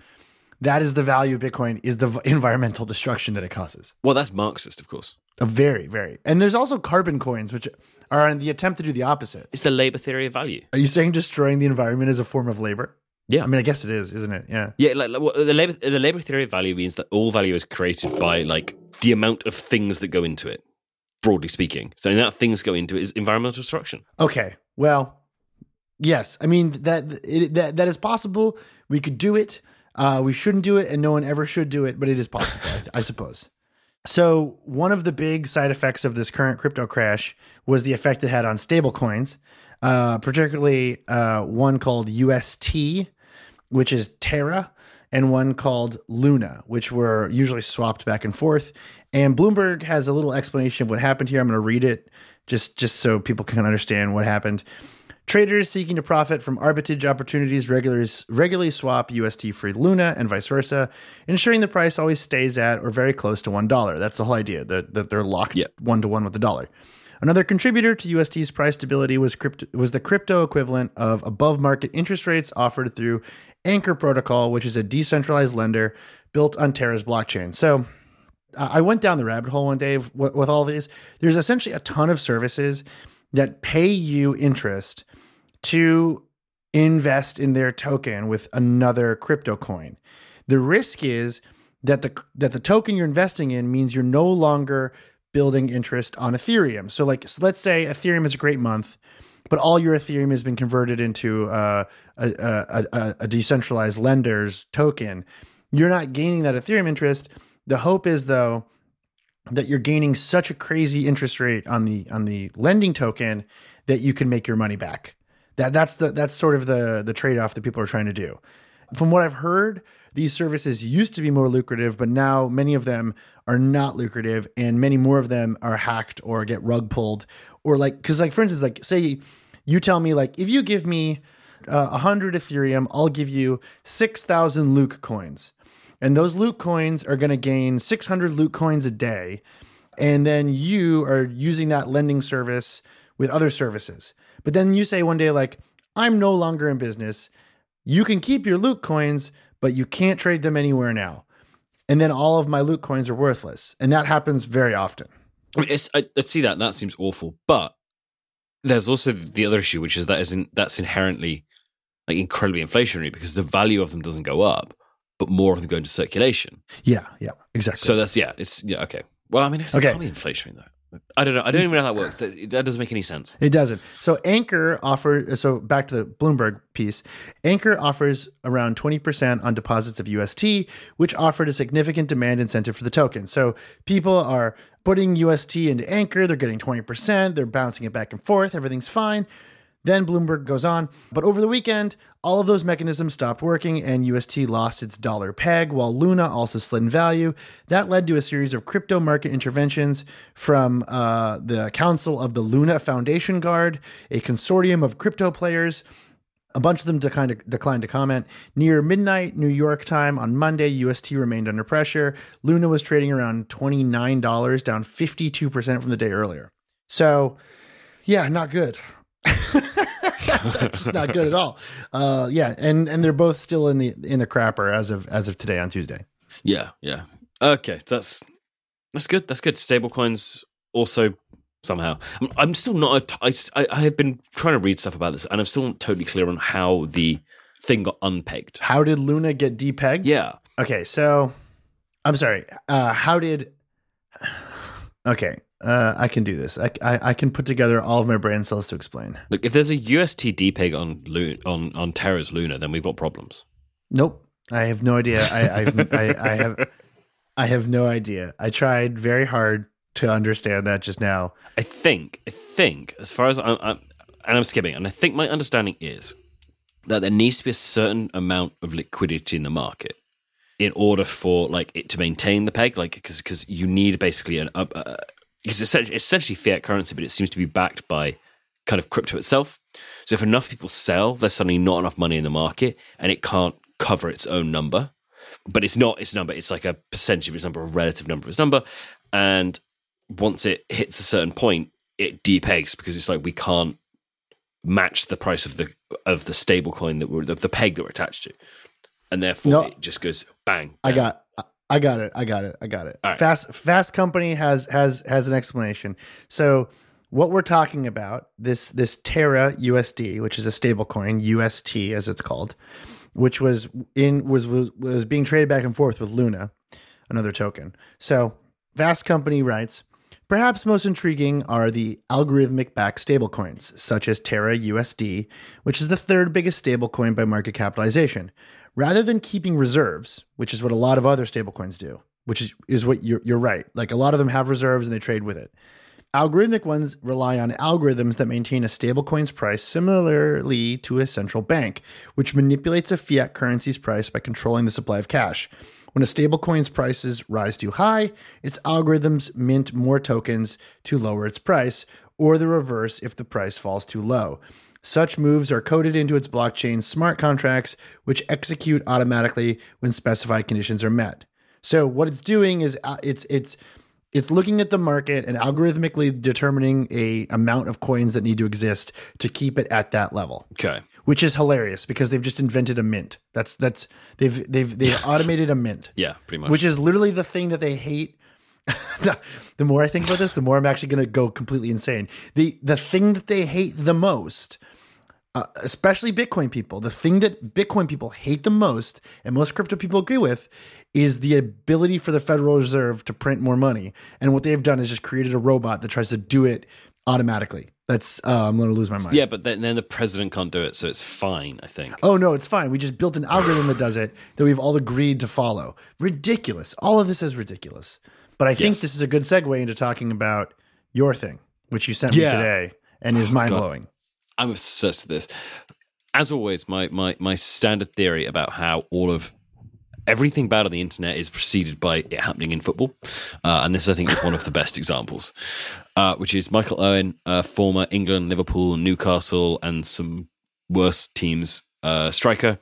that is the value of Bitcoin, is the v- environmental destruction that it causes. Well, that's Marxist, of course. A very, very. And there's also carbon coins, which are in the attempt to do the opposite. It's the labor theory of value. Are you saying destroying the environment is a form of labor? Yeah, I mean, I guess it is, isn't it? Yeah, yeah. Like, like well, the labor, the labor theory of value means that all value is created by like the amount of things that go into it, broadly speaking. So, the amount of things go into it is environmental destruction. Okay, well, yes, I mean that it, that that is possible. We could do it. Uh, we shouldn't do it, and no one ever should do it, but it is possible, I, I suppose. So, one of the big side effects of this current crypto crash was the effect it had on stablecoins, uh, particularly uh, one called U S T. Which is Terra, and one called Luna, which were usually swapped back and forth. And Bloomberg has a little explanation of what happened here. I'm going to read it just, just so people can understand what happened. Traders seeking to profit from arbitrage opportunities regularly swap U S T for Luna and vice versa, ensuring the price always stays at or very close to one dollar. That's the whole idea, that, that they're locked yeah. one-to-one with the dollar. Another contributor to U S T's price stability was crypto, was the crypto equivalent of above-market interest rates offered through Anchor Protocol, which is a decentralized lender built on Terra's blockchain. So uh, I went down the rabbit hole one day w- with all these. There's essentially a ton of services that pay you interest to invest in their token with another crypto coin. The risk is that the that the token you're investing in means you're no longer building interest on Ethereum. So like, so let's say Ethereum is a great month, but all your Ethereum has been converted into uh, a, a, a, a decentralized lender's token. You're not gaining that Ethereum interest. The hope is though, that you're gaining such a crazy interest rate on the, on the lending token that you can make your money back. That that's the, that's sort of the, the trade-off that people are trying to do. From what I've heard, these services used to be more lucrative, but now many of them are not lucrative, and many more of them are hacked or get rug pulled, or like, because like for instance, like say you tell me like if you give me a uh, hundred Ethereum, I'll give you six thousand Luke coins, And those Luke coins are going to gain six hundred Luke coins a day. And then you are using that lending service with other services. But then you say one day, like, I'm no longer in business. You can keep your Luke coins, but you can't trade them anywhere now. And then all of my Luke coins are worthless. And that happens very often. I mean, it's, I, I see that. That seems awful. But there's also the other issue, which is that isn't that's inherently like incredibly inflationary because the value of them doesn't go up, but more of them go into circulation. Yeah, yeah, exactly. So that's, yeah, it's, yeah, okay. Well, I mean, it's okay. Probably inflationary, though. I don't know. I don't even know how that works. That, that doesn't make any sense. It doesn't. So Anchor offer. So back to the Bloomberg piece. Anchor offers around twenty percent on deposits of U S T, which offered a significant demand incentive for the token. So people are putting U S T into Anchor. They're getting twenty percent. They're bouncing it back and forth. Everything's fine. Then Bloomberg goes on. But over the weekend, all of those mechanisms stopped working and U S T lost its dollar peg, while Luna also slid in value. That led to a series of crypto market interventions from uh, the Council of the Luna Foundation Guard, a consortium of crypto players. A bunch of them declined to, declined to comment. Near midnight New York time on Monday, U S T remained under pressure. Luna was trading around twenty-nine dollars, down fifty-two percent from the day earlier. So, yeah, not good. That's just not good at all. Uh, yeah, and, and they're both still in the in the crapper as of as of today on Tuesday. Yeah, yeah. Okay, that's that's good. That's good. Stablecoins also somehow. I'm, I'm still not. A t- I, I have been trying to read stuff about this, and I'm still not totally clear on how the thing got unpegged. How did Luna get depegged? Yeah. Okay, so I'm sorry. Uh, how did? Okay. Uh, I can do this. I, I I can put together all of my brain cells to explain. Look, if there's a U S T D peg on Luna, on on Terra's Luna, then we've got problems. Nope, I have no idea. I I've, I, I have I have no idea. I tried very hard to understand that just now. I think I think as far as I'm, I'm and I'm skipping, and I think my understanding is that there needs to be a certain amount of liquidity in the market in order for like it to maintain the peg, like because because you need basically an up. Uh, It's essentially fiat currency, but it seems to be backed by kind of crypto itself. So if enough people sell, there's suddenly not enough money in the market, and it can't cover its own number. But it's not its number. It's like a percentage of its number, a relative number of its number. And once it hits a certain point, it depegs because it's like we can't match the price of the of the stable coin, that we're, of the peg that we're attached to. And therefore, no, it just goes bang. bang. I got I got it. I got it. I got it. Right. Fast Fast Company has has has an explanation. So what we're talking about, this this Terra U S D, which is a stablecoin, U S T as it's called, which was in was, was was being traded back and forth with Luna, another token. So Fast Company writes, perhaps most intriguing are the algorithmic-backed stablecoins, such as Terra U S D, which is the third biggest stablecoin by market capitalization. Rather than keeping reserves, which is what a lot of other stablecoins do, which is, is what you're, you're right. Like a lot of them have reserves and they trade with it. Algorithmic ones rely on algorithms that maintain a stablecoin's price similarly to a central bank, which manipulates a fiat currency's price by controlling the supply of cash. When a stablecoin's prices rise too high, its algorithms mint more tokens to lower its price, or the reverse if the price falls too low. Such moves are coded into its blockchain smart contracts, which execute automatically when specified conditions are met. So what it's doing is it's it's it's looking at the market and algorithmically determining a amount of coins that need to exist to keep it at that level. Okay, which is hilarious because they've just invented a mint. That's that's they've they've they've automated a mint. Yeah, pretty much. Which is literally the thing that they hate. the, the more I think about this, the more I'm actually going to go completely insane. The the thing that they hate the most. Uh, especially Bitcoin people, the thing that Bitcoin people hate the most, and most crypto people agree with, is the ability for the Federal Reserve to print more money. And what they've done is just created a robot that tries to do it automatically. That's uh, I'm going to lose my mind. Yeah, but then, then the president can't do it, so it's fine, I think. Oh, no, it's fine. We just built an algorithm that does it that we've all agreed to follow. Ridiculous. All of this is ridiculous. But I yes. think this is a good segue into talking about your thing, which you sent yeah. me today and is oh, mind-blowing. God. I'm obsessed with this. As always, my, my my standard theory about how all of everything bad on the internet is preceded by it happening in football, uh, and this I think is one of the best examples, uh, which is Michael Owen, uh, former England, Liverpool, Newcastle, and some worse teams uh, striker,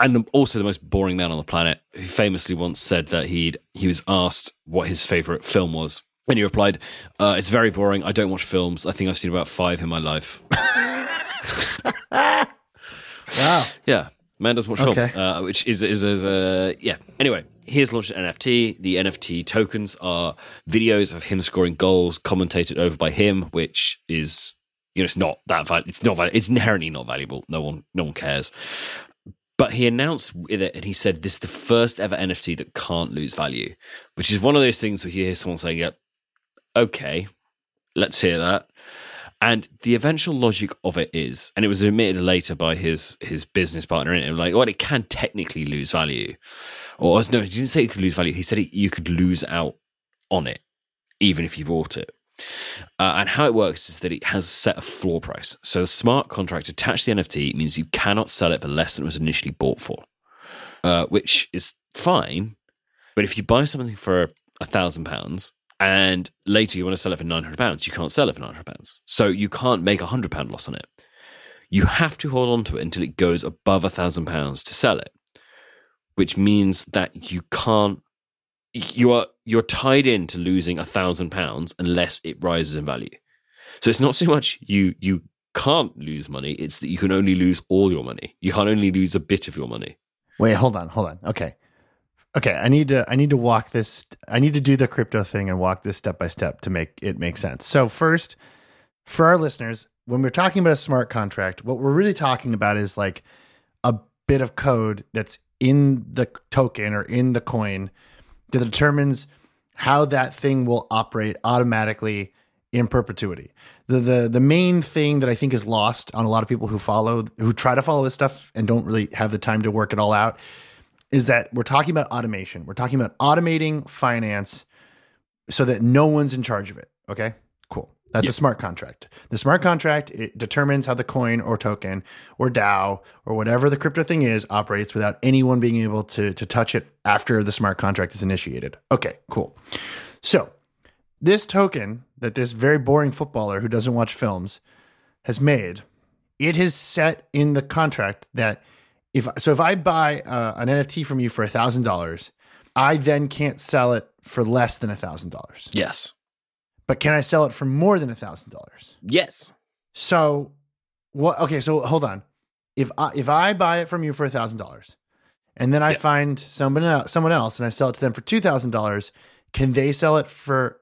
and the, also the most boring man on the planet, who famously once said that he'd he was asked what his favorite film was, and he replied, uh, "It's very boring. I don't watch films. I think I've seen about five in my life." Wow. Yeah. Man doesn't watch okay. films, uh, which is is is uh, yeah. Anyway, he has launched an N F T. The N F T tokens are videos of him scoring goals, commentated over by him, which is you know it's not that val- it's not val- it's inherently not valuable. No one no one cares. But he announced with it, and he said this is the first ever N F T that can't lose value, which is one of those things where you hear someone saying, "Yeah, okay, let's hear that." And the eventual logic of it is, and it was admitted later by his his business partner, and it was like, well, it can technically lose value. Or no, he didn't say it could lose value. He said it, you could lose out on it, even if you bought it. Uh, and how it works is that it has set a floor price. So the smart contract attached to the N F T means you cannot sell it for less than it was initially bought for, uh, which is fine. But if you buy something for one thousand pounds, and later you want to sell it for nine hundred pounds. You can't sell it for nine hundred pounds. So you can't make a one hundred pound loss on it. You have to hold on to it until it goes above one thousand pounds to sell it, which means that you can't, you are, you're tied into losing one thousand pounds unless it rises in value. So it's not so much you you can't lose money, it's that you can only lose all your money. You can only lose a bit of your money. Wait, hold on, hold on. Okay. Okay, I need to I need to walk this I need to do the crypto thing and walk this step by step to make it make sense. So first, for our listeners, when we're talking about a smart contract, what we're really talking about is like a bit of code that's in the token or in the coin that determines how that thing will operate automatically in perpetuity. The the the main thing that I think is lost on a lot of people who follow who try to follow this stuff and don't really have the time to work it all out is that we're talking about automation. We're talking about automating finance so that no one's in charge of it. Okay, cool. That's yeah. a smart contract. The smart contract, it determines how the coin or token or DAO or whatever the crypto thing is operates without anyone being able to, to touch it after the smart contract is initiated. Okay, cool. So this token that this very boring footballer who doesn't watch films has made, it has set in the contract that If so, if I buy uh, an N F T from you for one thousand dollars, I then can't sell it for less than one thousand dollars. Yes. But can I sell it for more than one thousand dollars? Yes. So, what? Okay, so hold on. If I, if I buy it from you for one thousand dollars and then I yeah. find someone else, someone else and I sell it to them for two thousand dollars, can they sell it for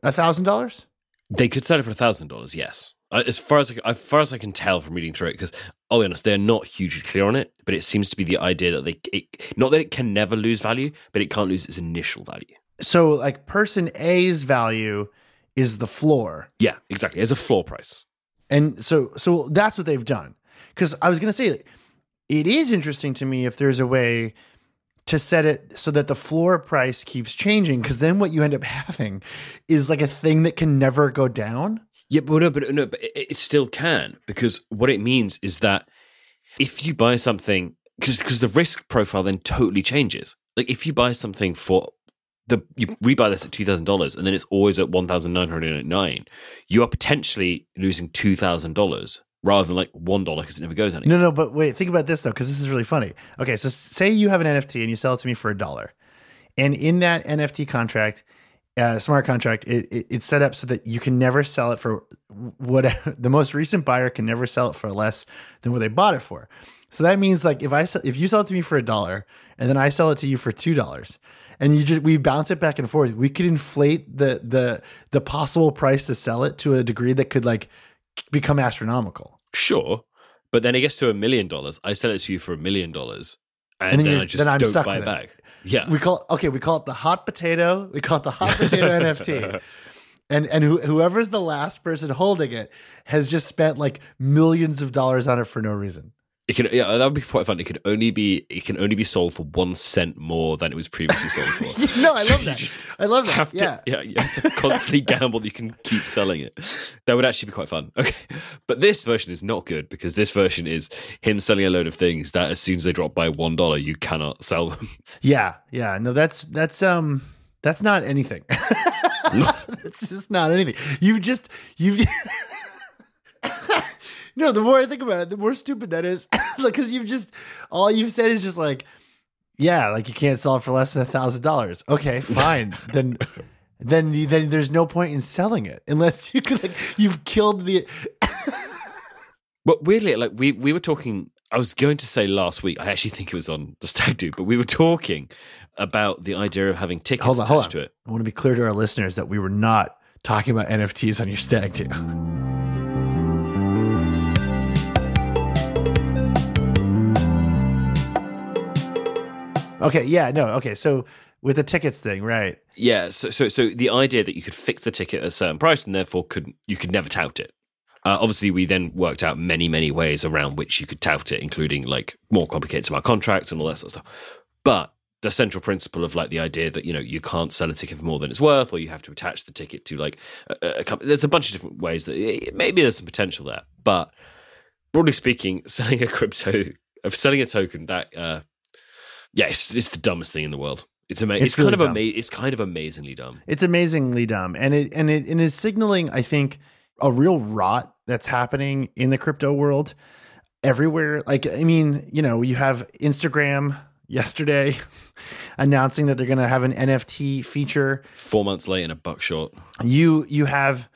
one thousand dollars? They could sell it for one thousand dollars, yes. As far as, I, as far as I can tell from reading through it, because I'll be honest, they're not hugely clear on it, but it seems to be the idea that they, it, not that it can never lose value, but it can't lose its initial value. So like person A's value is the floor. Yeah, exactly. It's a floor price. And so, so that's what they've done. Because I was going to say, it is interesting to me if there's a way to set it so that the floor price keeps changing, because then what you end up having is like a thing that can never go down. Yeah, but no, but no, but it still can, because what it means is that if you buy something, because the risk profile then totally changes. Like if you buy something for the you rebuy this at two thousand dollars and then it's always at one thousand nine hundred and nine, you are potentially losing two thousand dollars rather than like one dollar because it never goes anywhere. No, no, but wait, think about this though, because this is really funny. Okay, so say you have an N F T and you sell it to me for a dollar, and in that N F T contract. Uh, smart contract, it, it it's set up so that you can never sell it for whatever the most recent buyer can never sell it for less than what they bought it for. So that means like if I if you sell it to me for a dollar and then I sell it to you for two dollars and you just we bounce it back and forth, we could inflate the the the possible price to sell it to a degree that could like become astronomical. Sure, but then it gets to a million dollars. I sell it to you for a million dollars, and then, then I just then don't buy it back. Yeah, we call okay. We call it the hot potato. We call it the hot potato N F T, and and who, whoever's the last person holding it has just spent like millions of dollars on it for no reason. It can yeah, that would be quite fun. It can only be it can only be sold for one cent more than it was previously sold for. no, I so love that. You just I love that. Have yeah, to, yeah, you have to constantly gamble that you can keep selling it. That would actually be quite fun. Okay, but this version is not good because this version is him selling a load of things that as soon as they drop by one dollar, you cannot sell them. Yeah, yeah, no, that's that's um that's not anything. It's just not anything. You've just you've. No, the more I think about it, the more stupid that is. Like, because you've just, all you've said is just like, yeah, like you can't sell it for less than a thousand dollars. Okay, fine. then, then, the, then there's no point in selling it unless you could, like, you've killed the. But weirdly, like we we were talking. I was going to say last week. I actually think it was on the Stag Do, but we were talking about the idea of having tickets hold on, attached hold on. to it. I want to be clear to our listeners that we were not talking about N F Ts on your Stag Do. Okay. Yeah. No. Okay. So with the tickets thing, right? Yeah. So so so the idea that you could fix the ticket at a certain price and therefore could you could never tout it. Uh, obviously, we then worked out many, many ways around which you could tout it, including like more complicated smart contracts and all that sort of stuff. But the central principle of like the idea that, you know, you can't sell a ticket for more than it's worth, or you have to attach the ticket to like a, a company. There's a bunch of different ways that it, maybe there's some potential there. But broadly speaking, selling a crypto, selling a token that, uh, yeah, it's, it's the dumbest thing in the world. It's amazing. It's, it's really kind of amazing. It's kind of amazingly dumb. It's amazingly dumb, and it and it and is signaling, I think, a real rot that's happening in the crypto world everywhere. Like, I mean, you know, you have Instagram yesterday announcing that they're going to have an N F T feature. Four months late and a buck short. You, you have,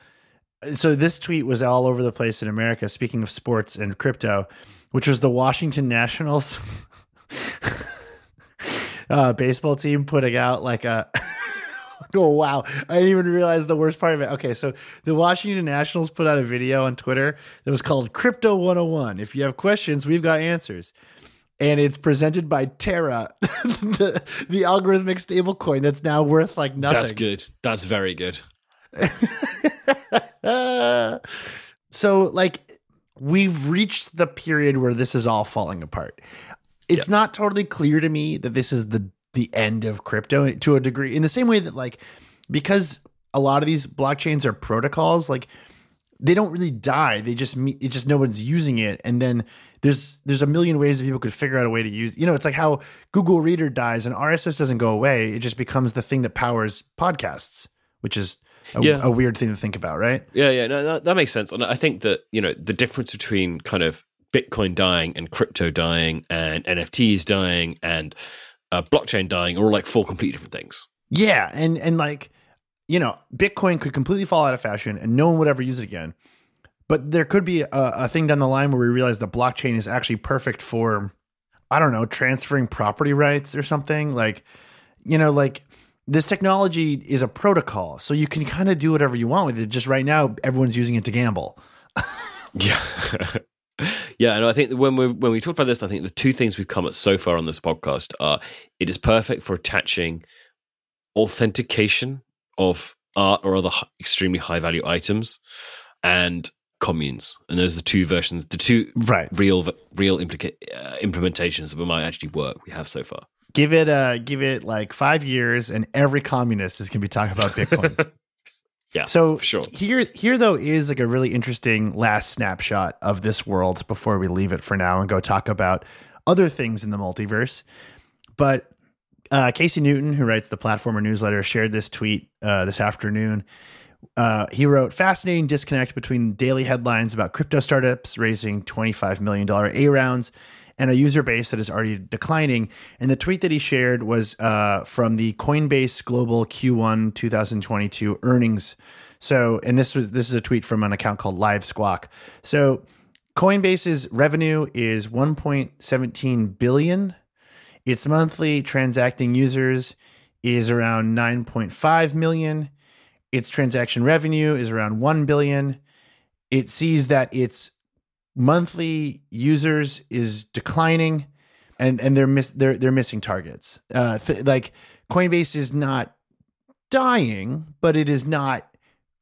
so this tweet was all over the place in America, speaking of sports and crypto, which was the Washington Nationals uh, baseball team putting out like a... Oh, wow. I didn't even realize the worst part of it. Okay, so the Washington Nationals put out a video on Twitter that was called Crypto one oh one. If you have questions, we've got answers. And it's presented by Terra, the, the algorithmic stablecoin that's now worth like nothing. That's good. That's very good. So, like, we've reached the period where this is all falling apart. It's yep. not totally clear to me that this is the the end of crypto to a degree, in the same way that, like, because a lot of these blockchains are protocols, like they don't really die. They just, it just, no one's using it. And then there's, there's a million ways that people could figure out a way to use, you know, it's like how Google Reader dies and R S S doesn't go away. It just becomes the thing that powers podcasts, which is a, yeah. a weird thing to think about. Right. Yeah. Yeah. No, that, that makes sense. And I think that, you know, the difference between kind of Bitcoin dying and crypto dying and N F Ts dying and, Uh, blockchain dying or like four completely different things. Yeah. And, and like, you know, Bitcoin could completely fall out of fashion and no one would ever use it again. But there could be a, a thing down the line where we realize the blockchain is actually perfect for, I don't know, transferring property rights or something. Like, you know, like this technology is a protocol. So you can kind of do whatever you want with it. Just right now, everyone's using it to gamble. Yeah. Yeah, and I think when we when we talk about this, I think the two things we've come at so far on this podcast are it is perfect for attaching authentication of art or other extremely high value items and communes, and those are the two versions, the two right. real real implica- uh, implementations that might actually work we have so far. Give it uh, give it like five years, and every communist is going to be talking about Bitcoin. Yeah, so for sure. here, here though is like a really interesting last snapshot of this world before we leave it for now and go talk about other things in the multiverse. But uh, Casey Newton, who writes the Platformer newsletter, shared this tweet uh, this afternoon. Uh, he wrote, fascinating disconnect between daily headlines about crypto startups raising twenty-five million dollars A rounds and a user base that is already declining. And the tweet that he shared was uh, from the Coinbase Global Q one twenty twenty-two earnings. So, and this was this is a tweet from an account called Live Squawk. So, Coinbase's revenue is one point one seven billion dollars. Its monthly transacting users is around nine point five million. Its transaction revenue is around one billion dollars. It sees that its monthly users is declining, and, and they're miss they're they're missing targets. Uh, th- like Coinbase is not dying, but it is not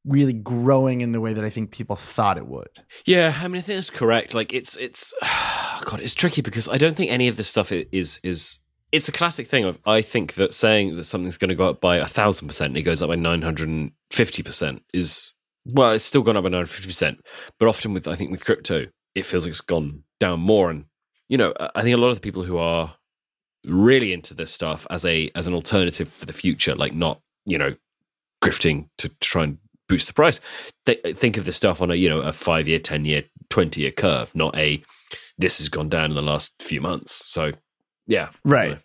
really growing in the way that I think people thought it would. Yeah, I mean, I think that's correct. Like it's it's oh God, it's tricky because I don't think any of this stuff is is it's the classic thing of I think that saying that something's going to go up by a thousand percent and it goes up by nine hundred and fifty percent is well, it's still gone up by nine hundred fifty percent, but often with I think with crypto, it feels like it's gone down more. And, you know, I think a lot of the people who are really into this stuff as a as an alternative for the future, like not, you know, grifting to try and boost the price, they think of this stuff on a, you know, a five-year, ten-year twenty year curve, not a this has gone down in the last few months. So yeah, right.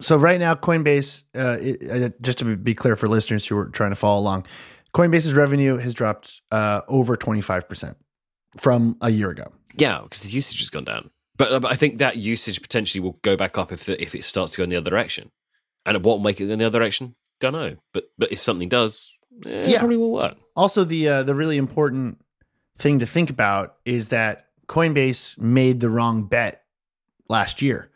So right now, Coinbase, uh, it, just to be clear for listeners who are trying to follow along, Coinbase's revenue has dropped uh, over twenty-five percent from a year ago. Yeah, because the usage has gone down. But, but I think that usage potentially will go back up if the, if it starts to go in the other direction. And what will make it go in the other direction? Don't know. But but if something does, eh, yeah. it probably will work. Also, the uh, the really important thing to think about is that Coinbase made the wrong bet last year.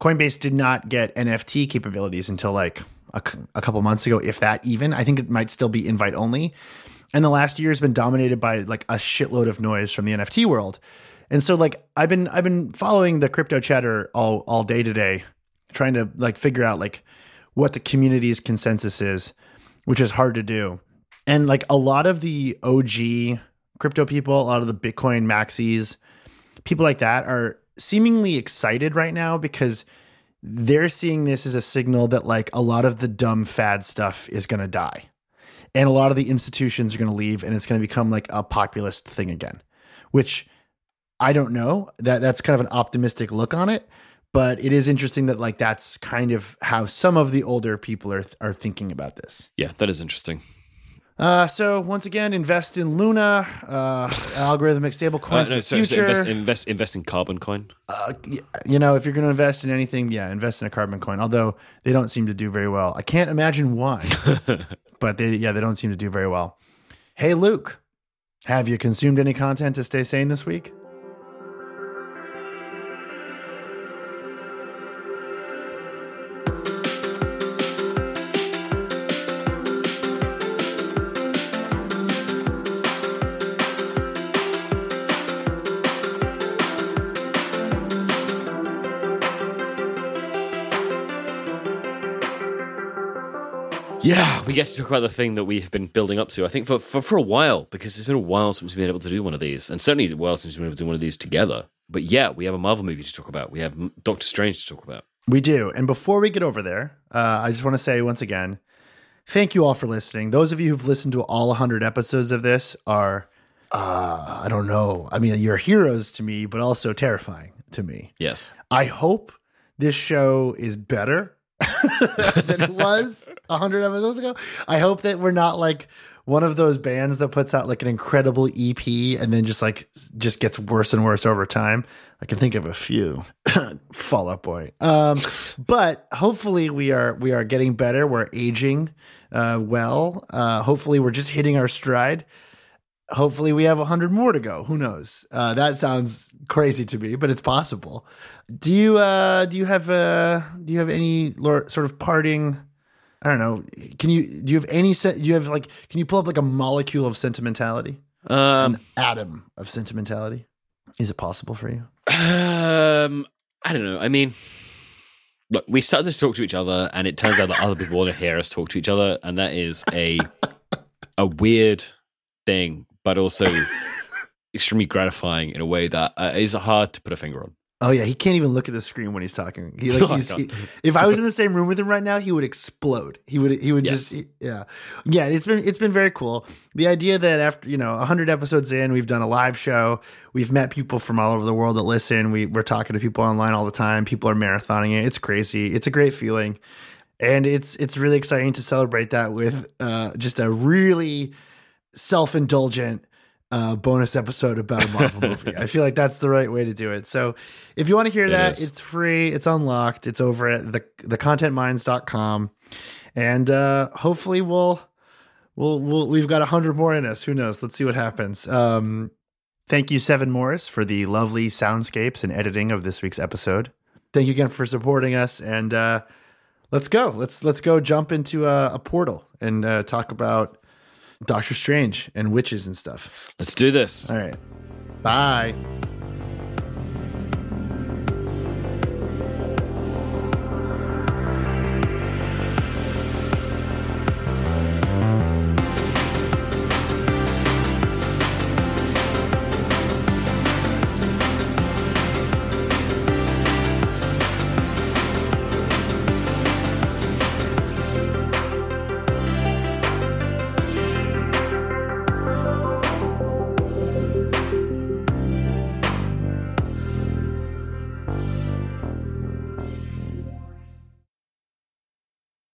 Coinbase did not get N F T capabilities until like a, a couple months ago, if that even. I think it might still be invite only. And the last year has been dominated by like a shitload of noise from the N F T world. And so like I've been I've been following the crypto chatter all, all day today, trying to like figure out like what the community's consensus is, which is hard to do. And like a lot of the O G crypto people, a lot of the Bitcoin maxis, people like that are seemingly excited right now because they're seeing this as a signal that like a lot of the dumb fad stuff is going to die. And a lot of the institutions are going to leave and it's going to become like a populist thing again, which I don't know. That that's kind of an optimistic look on it, but it is interesting that like that's kind of how some of the older people are are thinking about this. Yeah, that is interesting. Uh, so once again, invest in Luna, uh, algorithmic stablecoins. Uh, no, sorry, future. So invest, invest, invest in carbon coin. Uh, you know, if you're going to invest in anything, yeah, invest in a carbon coin. Although they don't seem to do very well. I can't imagine why, but they yeah they don't seem to do very well. Hey Luke, have you consumed any content to stay sane this week? Yeah, we get to talk about the thing that we have been building up to, I think, for, for, for a while, because it's been a while since we've been able to do one of these, and certainly a while since we've been able to do one of these together. But yeah, we have a Marvel movie to talk about. We have Doctor Strange to talk about. We do. And before we get over there, uh, I just want to say once again, thank you all for listening. Those of you who've listened to all one hundred episodes of this are, uh, I don't know, I mean, you're heroes to me, but also terrifying to me. Yes. I hope this show is better than it was one hundred episodes ago. I hope that we're not like one of those bands that puts out like an incredible E P and then just like just gets worse and worse over time. I can think of a few. Fall Out Boy. Um, but hopefully we are we are getting better. We're aging uh, well. Uh, hopefully we're just hitting our stride. Hopefully we have one hundred more to go. Who knows? Uh, that sounds crazy to me, but it's possible. Do you uh, do you have uh, do you have any sort of parting? I don't know. Can you do you have any? Do you have like? Can you pull up like a molecule of sentimentality? Um, An atom of sentimentality. Is it possible for you? Um, I don't know. I mean, look, we started to talk to each other, and it turns out that other people want to hear us talk to each other, and that is a a weird thing, but also extremely gratifying in a way that uh, is hard to put a finger on. Oh yeah, he can't even look at the screen when he's talking. He, like, oh, he's, he, if I was in the same room with him right now, he would explode. He would. He would yes. just. He, yeah, yeah. It's been it's been very cool. The idea that after you know one hundred episodes in, we've done a live show. We've met people from all over the world that listen. We we're talking to people online all the time. People are marathoning it. It's crazy. It's a great feeling, and it's it's really exciting to celebrate that with uh, just a really self-indulgent Uh, bonus episode about a Marvel movie. I feel like that's the right way to do it. So if you want to hear it that, is. It's free. It's unlocked. It's over at the, the content mines dot com. And uh, hopefully we'll, we'll, we'll, we've got a hundred more in us. Who knows? Let's see what happens. Um, thank you, Seven Morris, for the lovely soundscapes and editing of this week's episode. Thank you again for supporting us. And uh, let's go. Let's, let's go jump into a, a portal and uh, talk about Doctor Strange and witches and stuff. Let's do this. All right. Bye.